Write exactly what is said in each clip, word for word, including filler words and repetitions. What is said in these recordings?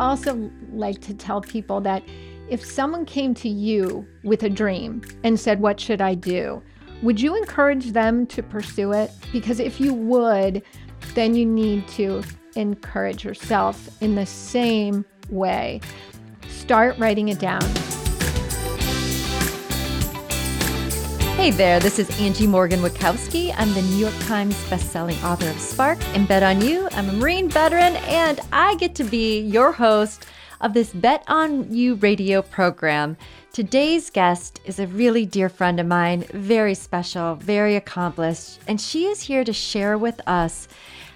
I also like to tell people that if someone came to you with a dream and said, what should I do? Would you encourage them to pursue it? Because if you would, then you need to encourage yourself in the same way. Start writing it down. Hey there, this is Angie Morgan Witkowski. I'm the New York Times bestselling author of Spark and Bet on You. I'm a Marine veteran, and I get to be your host of this Bet on You radio program. Today's guest is a really dear friend of mine, very special, very accomplished, and she is here to share with us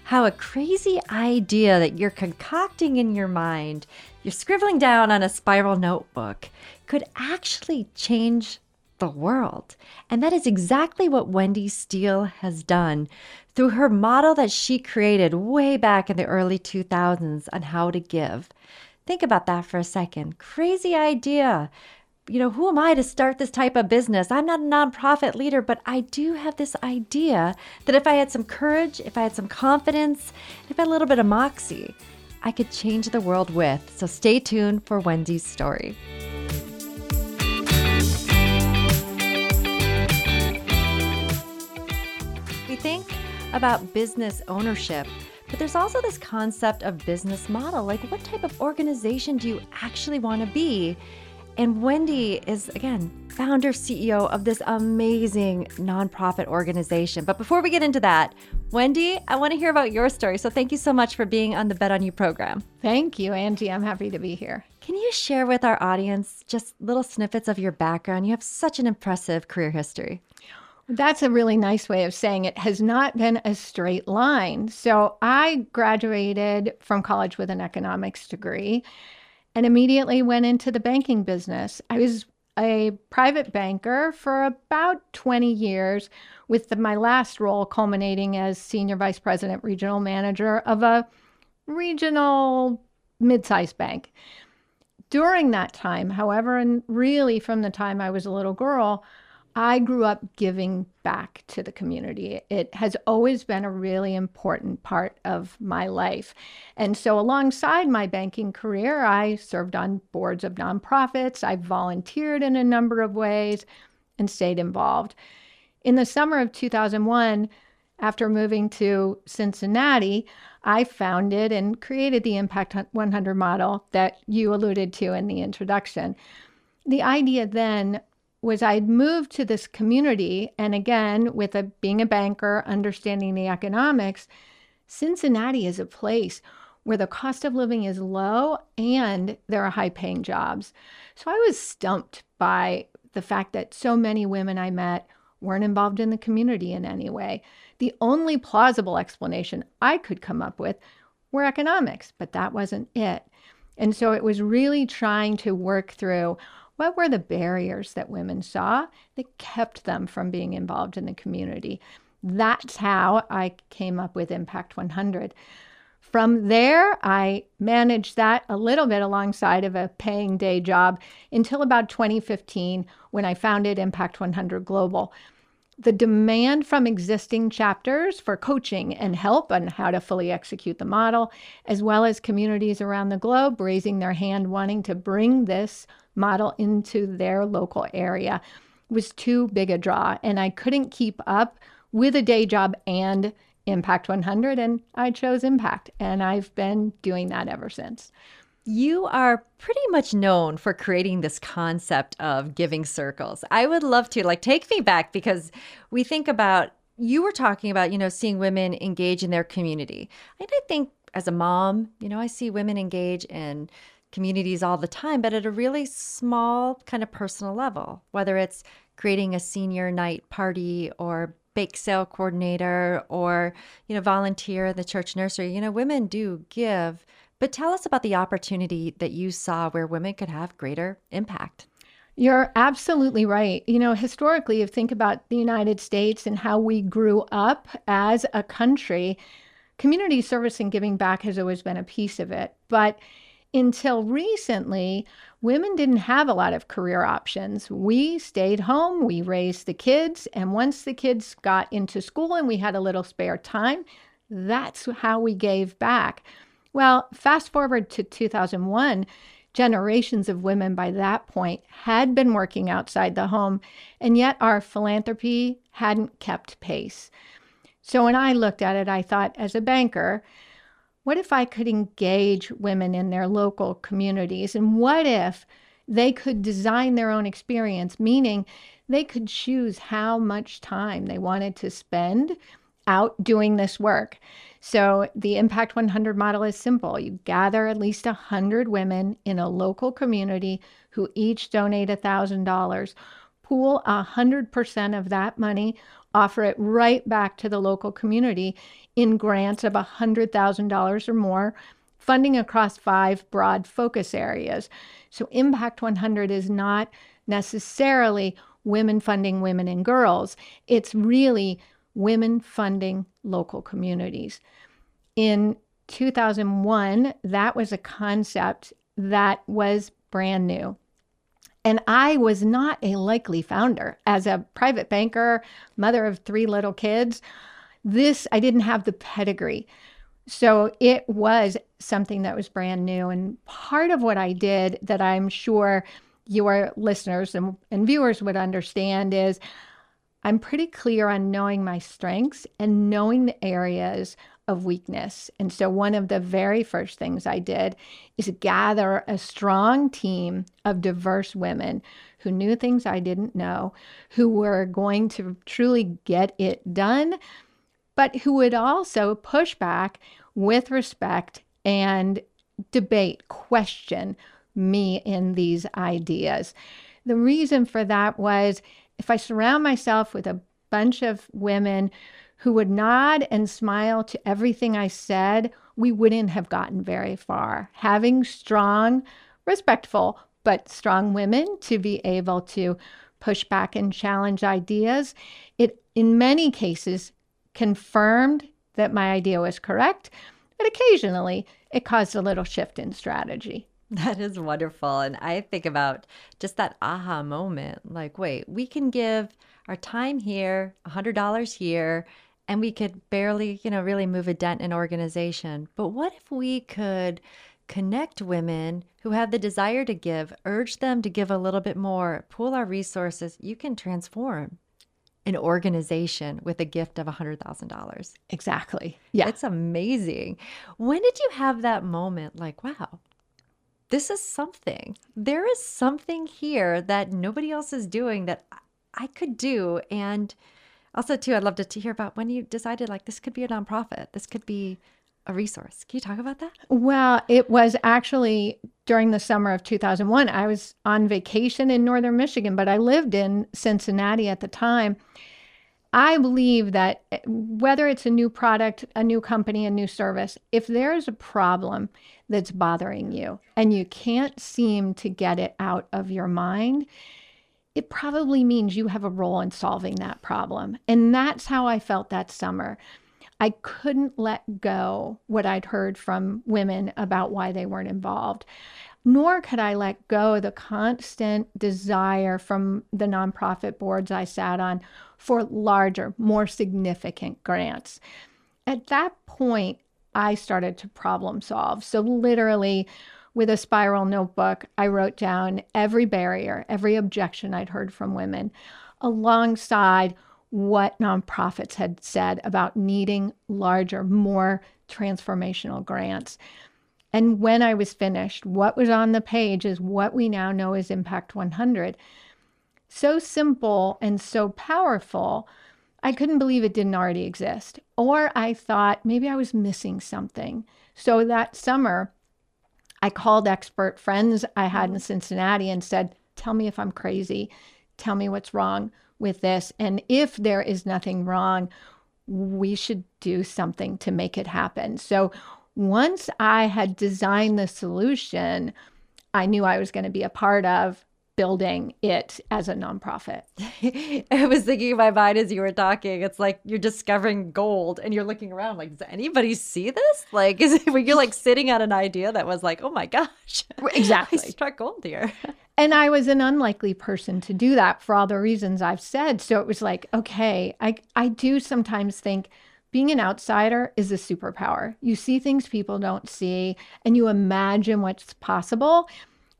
how a crazy idea that you're concocting in your mind, you're scribbling down on a spiral notebook, could actually change the world. And that is exactly what Wendy Steele has done through her model that she created way back in the early two thousands on how to give. Think about that for a second. Crazy idea. You know, who am I to start this type of business? I'm not a nonprofit leader, but I do have this idea that if I had some courage, if I had some confidence, if I had a little bit of moxie, I could change the world with. So stay tuned for Wendy's story. We think about business ownership, but there's also this concept of business model. Like, what type of organization do you actually want to be? And Wendy is, again, founder, C E O of this amazing nonprofit organization. But before we get into that, Wendy, I want to hear about your story. So thank you so much for being on the Bet on You program. Thank you, Angie. I'm happy to be here. Can you share with our audience just little snippets of your background? You have such an impressive career history. That's a really nice way of saying it has not been a straight line. So I graduated from college with an economics degree and immediately went into the banking business. I was a private banker for about twenty years, with the, my last role culminating as Senior Vice President Regional Manager of a regional mid-sized bank. During that time, however, and really from the time I was a little girl, I grew up giving back to the community. It has always been a really important part of my life. And so alongside my banking career, I served on boards of nonprofits. I volunteered in a number of ways and stayed involved. In the summer of two thousand one, after moving to Cincinnati, I founded and created the Impact one hundred model that you alluded to in the introduction. The idea then was I'd moved to this community, and again, with a, being a banker, understanding the economics, Cincinnati is a place where the cost of living is low and there are high-paying jobs. So I was stumped by the fact that so many women I met weren't involved in the community in any way. The only plausible explanation I could come up with were economics, but that wasn't it. And so it was really trying to work through, what were the barriers that women saw that kept them from being involved in the community? That's how I came up with Impact one hundred. From there, I managed that a little bit alongside of a paying day job until about twenty fifteen, when I founded Impact one hundred Global. The demand from existing chapters for coaching and help on how to fully execute the model, as well as communities around the globe raising their hand wanting to bring this model into their local area, was too big a draw, and I couldn't keep up with a day job and Impact one hundred, and I chose Impact, and I've been doing that ever since. You are pretty much known for creating this concept of giving circles. I would love to, like, take me back, because we think about, you were talking about, you know, seeing women engage in their community. And I think as a mom, you know, I see women engage in communities all the time, but at a really small kind of personal level, whether it's creating a senior night party or bake sale coordinator or, you know, volunteer at the church nursery. You know, women do give. But tell us about the opportunity that you saw where women could have greater impact. You're absolutely right. You know, historically, if you think about the United States and how we grew up as a country, community service and giving back has always been a piece of it. But until recently, women didn't have a lot of career options. We stayed home, we raised the kids, and once the kids got into school and we had a little spare time, that's how we gave back. Well, fast forward to two thousand one, generations of women by that point had been working outside the home, and yet our philanthropy hadn't kept pace. So when I looked at it, I thought, as a banker, what if I could engage women in their local communities? And what if they could design their own experience, meaning they could choose how much time they wanted to spend out doing this work? So the Impact one hundred model is simple. You gather at least one hundred women in a local community who each donate one thousand dollars, pool one hundred percent of that money, offer it right back to the local community in grants of one hundred thousand dollars or more, funding across five broad focus areas. So Impact one hundred is not necessarily women funding women and girls. It's really women funding local communities. In two thousand one, that was a concept that was brand new. And I was not a likely founder. As a private banker, mother of three little kids, this, I didn't have the pedigree. So it was something that was brand new. And part of what I did that I'm sure your listeners and, and viewers would understand is I'm pretty clear on knowing my strengths and knowing the areas of weakness. And so one of the very first things I did is gather a strong team of diverse women who knew things I didn't know, who were going to truly get it done, but who would also push back with respect and debate, question me in these ideas. The reason for that was if I surround myself with a bunch of women who would nod and smile to everything I said, we wouldn't have gotten very far. Having strong, respectful, but strong women to be able to push back and challenge ideas, it in many cases confirmed that my idea was correct, but occasionally it caused a little shift in strategy. That is wonderful. And I think about just that aha moment, like, wait, we can give our time here, one hundred dollars here, and we could barely, you know, really move a dent in organization. But what if we could connect women who have the desire to give, urge them to give a little bit more, pool our resources? You can transform an organization with a gift of one hundred thousand dollars. Exactly. Yeah. It's amazing. When did you have that moment like, wow, this is something. There is something here that nobody else is doing that I could do? And also, too, I'd love to, to hear about when you decided, like, this could be a nonprofit. This could be a resource. Can you talk about that? Well, it was actually during the summer of two thousand one. I was on vacation in northern Michigan, but I lived in Cincinnati at the time. I believe that whether it's a new product, a new company, a new service, if there is a problem that's bothering you and you can't seem to get it out of your mind, it probably means you have a role in solving that problem. And that's how I felt that summer. I couldn't let go what I'd heard from women about why they weren't involved, nor could I let go the constant desire from the nonprofit boards I sat on for larger, more significant grants. At that point, I started to problem solve. So literally, with a spiral notebook, I wrote down every barrier, every objection I'd heard from women, alongside what nonprofits had said about needing larger, more transformational grants. And when I was finished, what was on the page is what we now know as Impact one hundred. So simple and so powerful, I couldn't believe it didn't already exist. Or I thought maybe I was missing something. So that summer, I called expert friends I had in Cincinnati and said, tell me if I'm crazy. Tell me what's wrong with this. And if there is nothing wrong, we should do something to make it happen. So once I had designed the solution, I knew I was going to be a part of building it as a nonprofit. I was thinking in my mind as you were talking, it's like you're discovering gold and you're looking around like, does anybody see this? Like, is it, when you're like sitting at an idea that was like, oh my gosh, exactly, I struck gold here. And I was an unlikely person to do that for all the reasons I've said. So it was like, okay, I I do sometimes think Being an outsider is a superpower. You see things people don't see, and you imagine what's possible.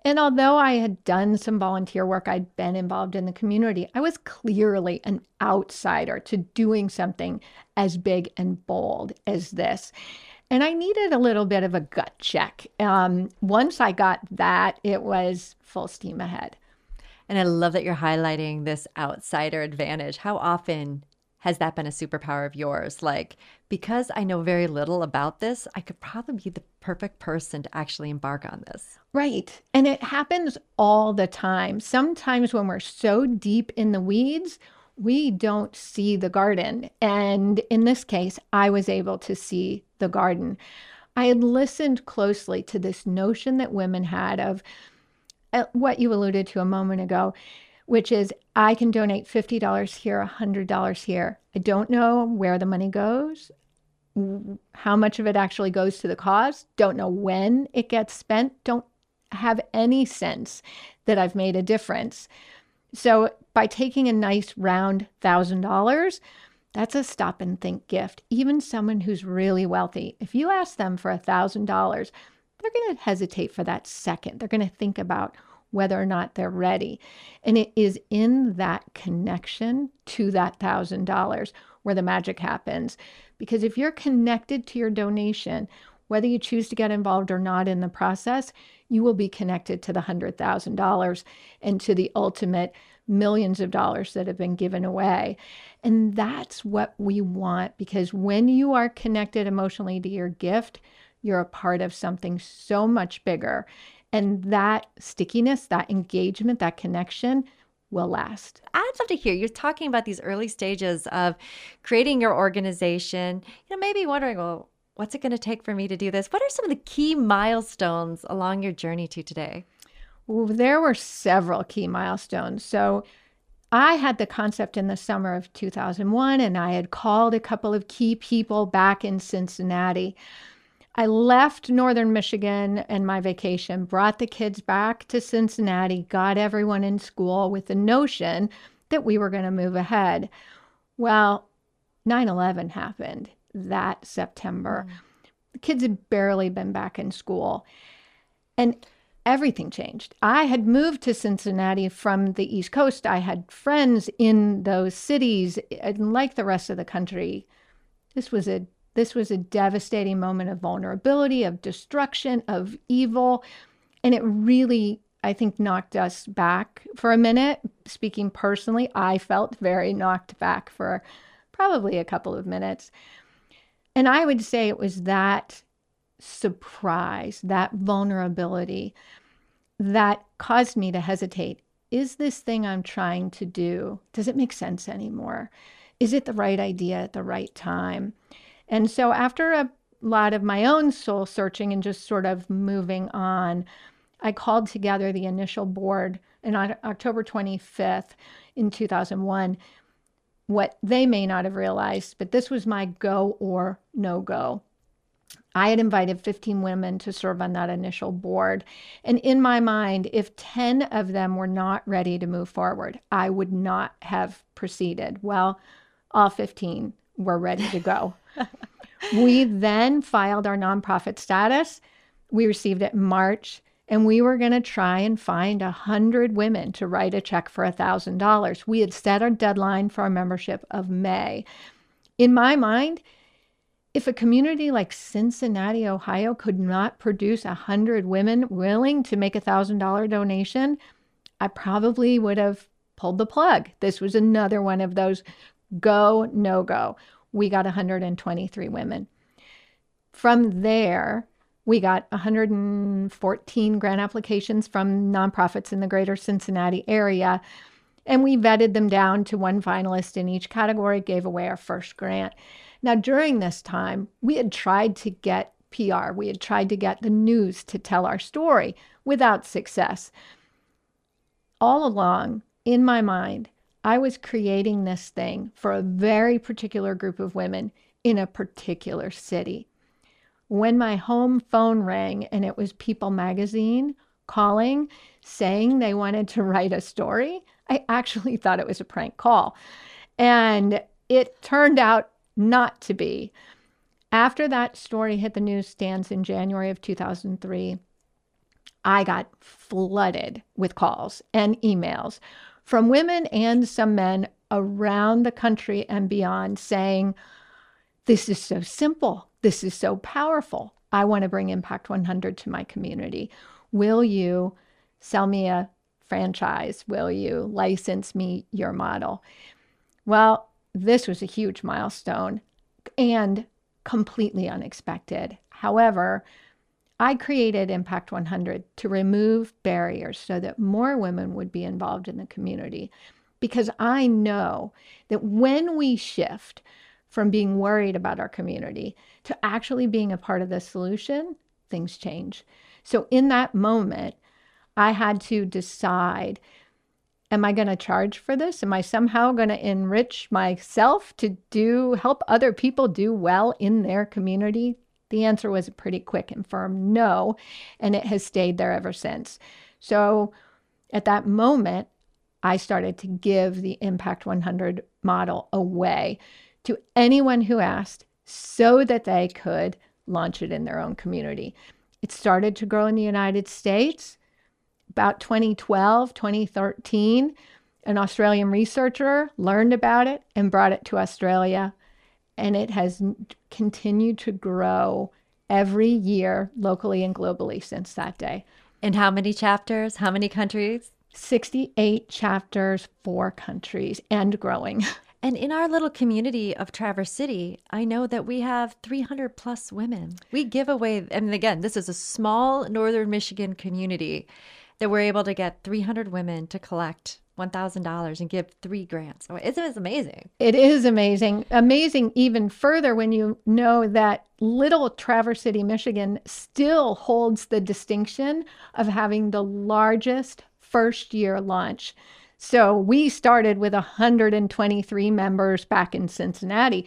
And although I had done some volunteer work, I'd been involved in the community, I was clearly an outsider to doing something as big and bold as this. And I needed a little bit of a gut check. Um, once I got that, it was full steam ahead. And I love that you're highlighting this outsider advantage. How often has that been a superpower of yours? Like, because I know very little about this, I could probably be the perfect person to actually embark on this. Right. And it happens all the time. Sometimes when we're so deep in the weeds, we don't see the garden. And in this case, I was able to see the garden. I had listened closely to this notion that women had of uh, what you alluded to a moment ago, which is, I can donate fifty dollars here, one hundred dollars here. I don't know where the money goes, how much of it actually goes to the cause, don't know when it gets spent, don't have any sense that I've made a difference. So by taking a nice round one thousand dollars, that's a stop and think gift. Even someone who's really wealthy, if you ask them for one thousand dollars, they're going to hesitate for that second. They're going to think about whether or not they're ready. And it is in that connection to that one thousand dollars where the magic happens. Because if you're connected to your donation, whether you choose to get involved or not in the process, you will be connected to the one hundred thousand dollars and to the ultimate millions of dollars that have been given away. And that's what we want, because when you are connected emotionally to your gift, you're a part of something so much bigger. And that stickiness, that engagement, that connection will last. I'd love to hear, you're talking about these early stages of creating your organization, you know, maybe wondering, well, what's it going to take for me to do this? What are some of the key milestones along your journey to today? Well, there were several key milestones. So I had the concept in the summer of two thousand one, and I had called a couple of key people back in Cincinnati. I left Northern Michigan and my vacation, brought the kids back to Cincinnati, got everyone in school with the notion that we were going to move ahead. Well, nine eleven happened that September. Mm. The kids had barely been back in school, and everything changed. I had moved to Cincinnati from the East Coast. I had friends in those cities, and like the rest of the country, this was a This was a devastating moment of vulnerability, of destruction, of evil. And it really, I think, knocked us back for a minute. Speaking personally, I felt very knocked back for probably a couple of minutes. And I would say it was that surprise, that vulnerability that caused me to hesitate. Is this thing I'm trying to do, does it make sense anymore? Is it the right idea at the right time? And so after a lot of my own soul searching and just sort of moving on, I called together the initial board, and on October twenty-fifth in two thousand one, what they may not have realized, but this was my go or no go. I had invited fifteen women to serve on that initial board. And in my mind, if ten of them were not ready to move forward, I would not have proceeded. Well, all fifteen were ready to go. We then filed our nonprofit status. We received it in March, and we were going to try and find one hundred women to write a check for one thousand dollars. We had set our deadline for our membership of May. In my mind, if a community like Cincinnati, Ohio could not produce one hundred women willing to make a one thousand dollars donation, I probably would have pulled the plug. This was another one of those go, no go. We got one hundred twenty-three women. From there, we got one hundred fourteen grant applications from nonprofits in the greater Cincinnati area, and we vetted them down to one finalist in each category, gave away our first grant. Now, during this time, we had tried to get P R. We had tried to get the news to tell our story without success. All along, in my mind, I was creating this thing for a very particular group of women in a particular city. When my home phone rang and it was People magazine calling, saying they wanted to write a story, I actually thought it was a prank call. And it turned out not to be. After that story hit the newsstands in January of two thousand three, I got flooded with calls and emails from women and some men around the country and beyond saying, this is so simple. This is so powerful. I want to bring Impact one hundred to my community. Will you sell me a franchise? Will you license me your model? Well, this was a huge milestone and completely unexpected. However, I created Impact one hundred to remove barriers so that more women would be involved in the community, because I know that when we shift from being worried about our community to actually being a part of the solution, things change. So in that moment, I had to decide, am I going to charge for this? Am I somehow going to enrich myself to do help other people do well in their community? The answer was a pretty quick and firm no, and it has stayed there ever since. So at that moment, I started to give the Impact one hundred model away to anyone who asked so that they could launch it in their own community. It started to grow in the United States. About twenty twelve, twenty thirteen, an Australian researcher learned about it and brought it to Australia. And it has continued to grow every year locally and globally since that day. And how many chapters? How many countries? sixty-eight chapters, four countries, and growing. And in our little community of Traverse City, I know that we have three hundred plus women. We give away, and again, this is a small northern Michigan community that we're able to get three hundred women to collect one thousand dollars and give three grants. Oh, isn't it amazing? It is amazing. Amazing even further when you know that little Traverse City, Michigan still holds the distinction of having the largest first year launch. So we started with one hundred twenty-three members back in Cincinnati.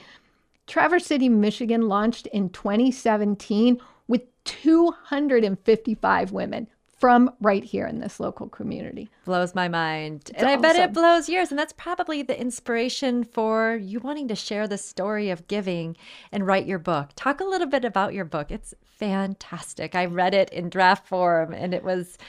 Traverse City, Michigan launched in twenty seventeen with two hundred fifty-five women from right here in this local community. Blows my mind. It's and I awesome. Bet it blows yours. And that's probably the inspiration for you wanting to share the story of giving and write your book. Talk a little bit about your book. It's fantastic. I read it in draft form, and it was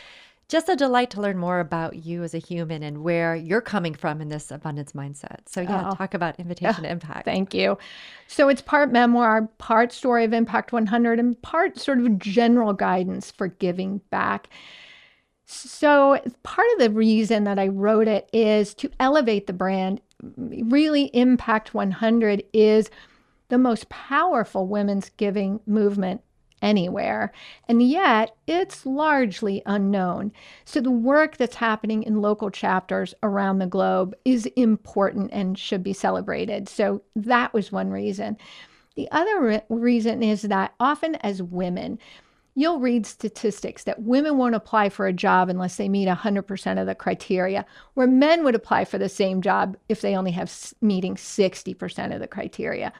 just a delight to learn more about you as a human and where you're coming from in this abundance mindset. So yeah, oh. talk about Invitation oh, to Impact. Thank you. So it's part memoir, part story of Impact one hundred, and part sort of general guidance for giving back. So part of the reason that I wrote it is to elevate the brand. Really, Impact one hundred is the most powerful women's giving movement anywhere, and yet it's largely unknown. So the work that's happening in local chapters around the globe is important and should be celebrated. So that was one reason. The other re- reason is that often as women, you'll read statistics that women won't apply for a job unless they meet one hundred percent of the criteria, where men would apply for the same job if they only have meeting sixty percent of the criteria.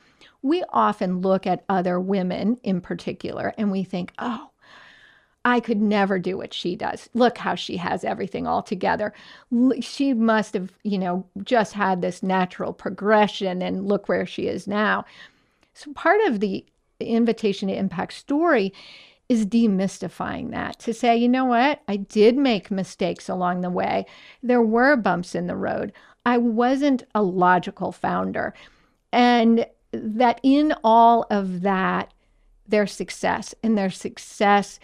We often look at other women in particular and we think, oh, I could never do what she does. Look how she has everything all together. She must have, you know, just had this natural progression, and look where she is now. So part of the Invitation to Impact story is demystifying that, to say, you know what, I did make mistakes along the way. There were bumps in the road. I wasn't a logical founder. And that in all of that, their success, and their success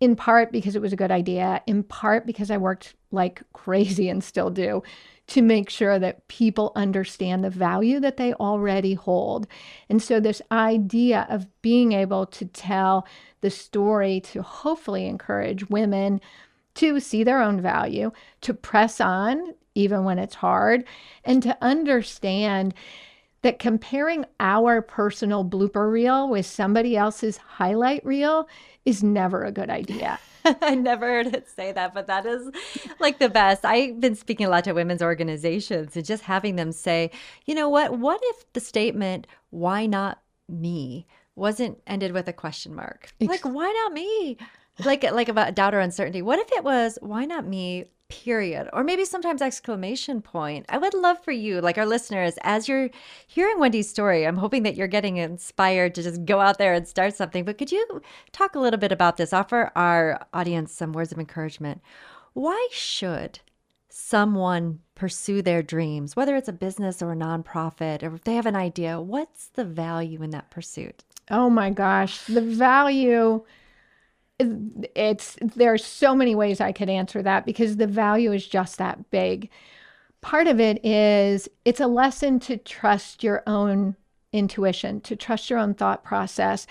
in part because it was a good idea, in part because I worked like crazy and still do to make sure that people understand the value that they already hold. And so this idea of being able to tell the story to hopefully encourage women to see their own value, to press on even when it's hard, and to understand that comparing our personal blooper reel with somebody else's highlight reel is never a good idea. I never heard it say that, but that is like the best. I've been speaking a lot to women's organizations and just having them say, you know what, what if the statement, why not me, wasn't ended with a question mark? Ex- like, why not me? like like about doubt or uncertainty. What if it was, why not me, period? Or maybe sometimes exclamation point. I would love for you, like our listeners, as you're hearing Wendy's story, I'm hoping that you're getting inspired to just go out there and start something. But could you talk a little bit about this? Offer our audience some words of encouragement. Why should someone pursue their dreams, whether it's a business or a nonprofit, or if they have an idea? What's the value in that pursuit? Oh my gosh, the value, it's, there are so many ways I could answer that, because the value is just that big. Part of it is, it's a lesson to trust your own intuition, to trust your own thought process.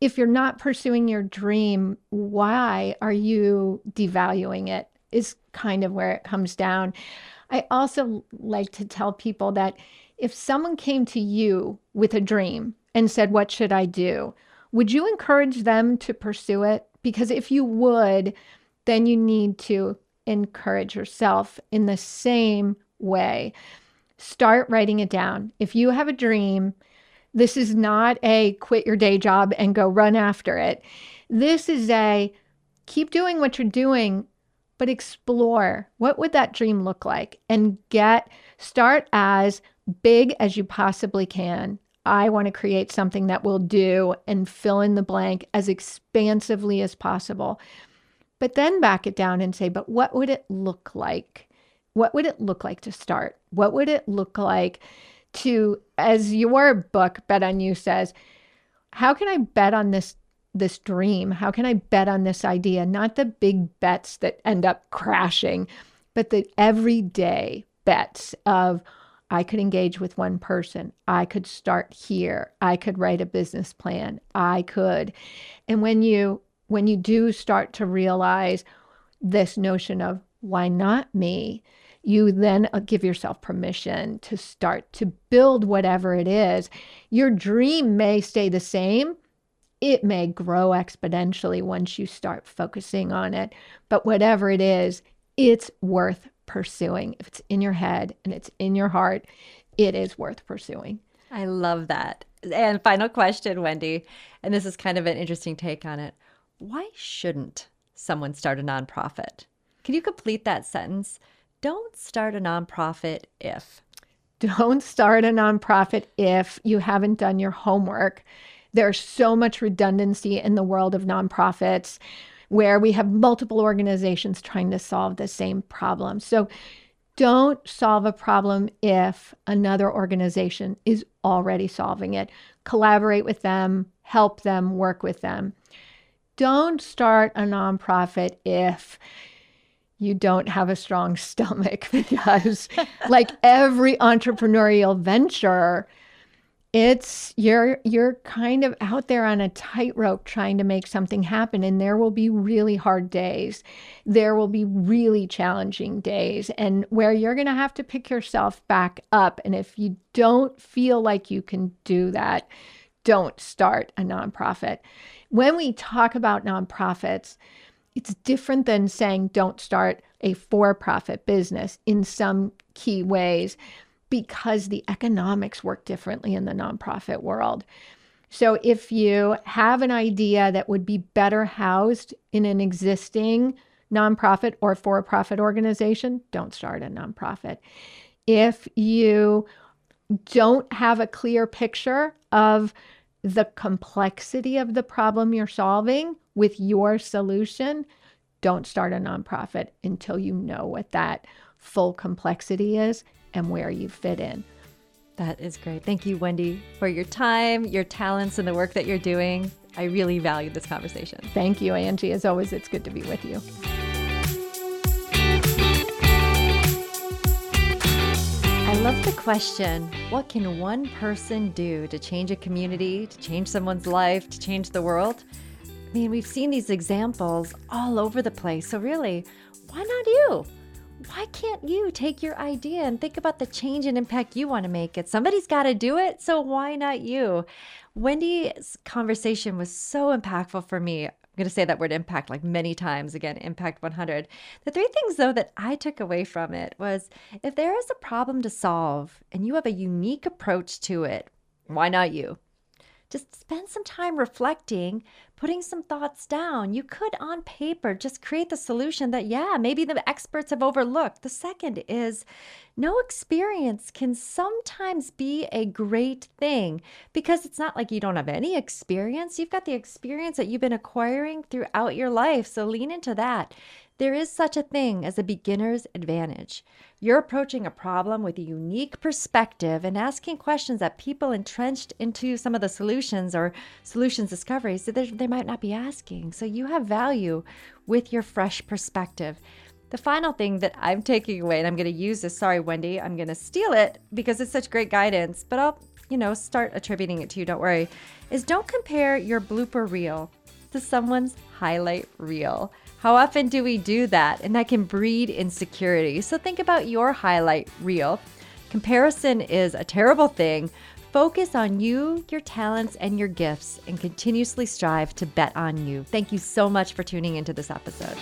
If you're not pursuing your dream, why are you devaluing it? Is kind of where it comes down. I also like to tell people that if someone came to you with a dream and said, what should I do? Would you encourage them to pursue it? Because if you would, then you need to encourage yourself in the same way. Start writing it down. If you have a dream, this is not a quit your day job and go run after it. This is a keep doing what you're doing, but explore, what would that dream look like? And get, start as big as you possibly can. I want to create something that will do, and fill in the blank as expansively as possible. But then back it down and say, but what would it look like? What would it look like to start? What would it look like to, as your book, Bet on You, says, how can I bet on this this dream? How can I bet on this idea? Not the big bets that end up crashing, but the everyday bets of, I could engage with one person. I could start here. I could write a business plan. I could. And when you, when you do start to realize this notion of why not me, you then give yourself permission to start to build whatever it is. Your dream may stay the same. It may grow exponentially once you start focusing on it. But whatever it is, it's worth pursuing. If it's in your head and it's in your heart, it is worth pursuing. I love that. And final question, Wendy, and this is kind of an interesting take on it. Why shouldn't someone start a nonprofit? Can you complete that sentence? Don't start a nonprofit if. Don't start a nonprofit if you haven't done your homework. There's so much redundancy in the world of nonprofits, where we have multiple organizations trying to solve the same problem. So don't solve a problem if another organization is already solving it. Collaborate with them, help them, work with them. Don't start a nonprofit if you don't have a strong stomach, because like every entrepreneurial venture, It's you're you're kind of out there on a tightrope trying to make something happen, and there will be really hard days. There will be really challenging days, and where you're going to have to pick yourself back up. And if you don't feel like you can do that, don't start a nonprofit. When we talk about nonprofits, it's different than saying don't start a for-profit business in some key ways, because the economics work differently in the nonprofit world. So if you have an idea that would be better housed in an existing nonprofit or for-profit organization, don't start a nonprofit. If you don't have a clear picture of the complexity of the problem you're solving with your solution, don't start a nonprofit until you know what that full complexity is and where you fit in. That is great. Thank you, Wendy, for your time, your talents, and the work that you're doing. I really valued this conversation. Thank you, Angie. As always, it's good to be with you. I love the question, what can one person do to change a community, to change someone's life, to change the world? I mean, we've seen these examples all over the place. So really, why not you? Why can't you take your idea and think about the change and impact you want to make it? Somebody's got to do it, so why not you? Wendy's conversation was so impactful for me. I'm going to say that word impact like many times again, Impact one hundred. The three things, though, that I took away from it was, if there is a problem to solve and you have a unique approach to it, why not you? Just spend some time reflecting, putting some thoughts down. You could, on paper, just create the solution that, yeah, maybe the experts have overlooked. The second is no experience can sometimes be a great thing, because it's not like you don't have any experience. You've got the experience that you've been acquiring throughout your life, so lean into that. There is such a thing as a beginner's advantage. You're approaching a problem with a unique perspective and asking questions that people entrenched into some of the solutions or solutions discoveries that they might not be asking. So you have value with your fresh perspective. The final thing that I'm taking away, and I'm going to use this, sorry, Wendy, I'm going to steal it because it's such great guidance, but I'll, you know, start attributing it to you, don't worry, is don't compare your blooper reel to someone's highlight reel. How often do we do that? And that can breed insecurity. So think about your highlight reel. Comparison is a terrible thing. Focus on you, your talents, and your gifts, and continuously strive to bet on you. Thank you so much for tuning into this episode.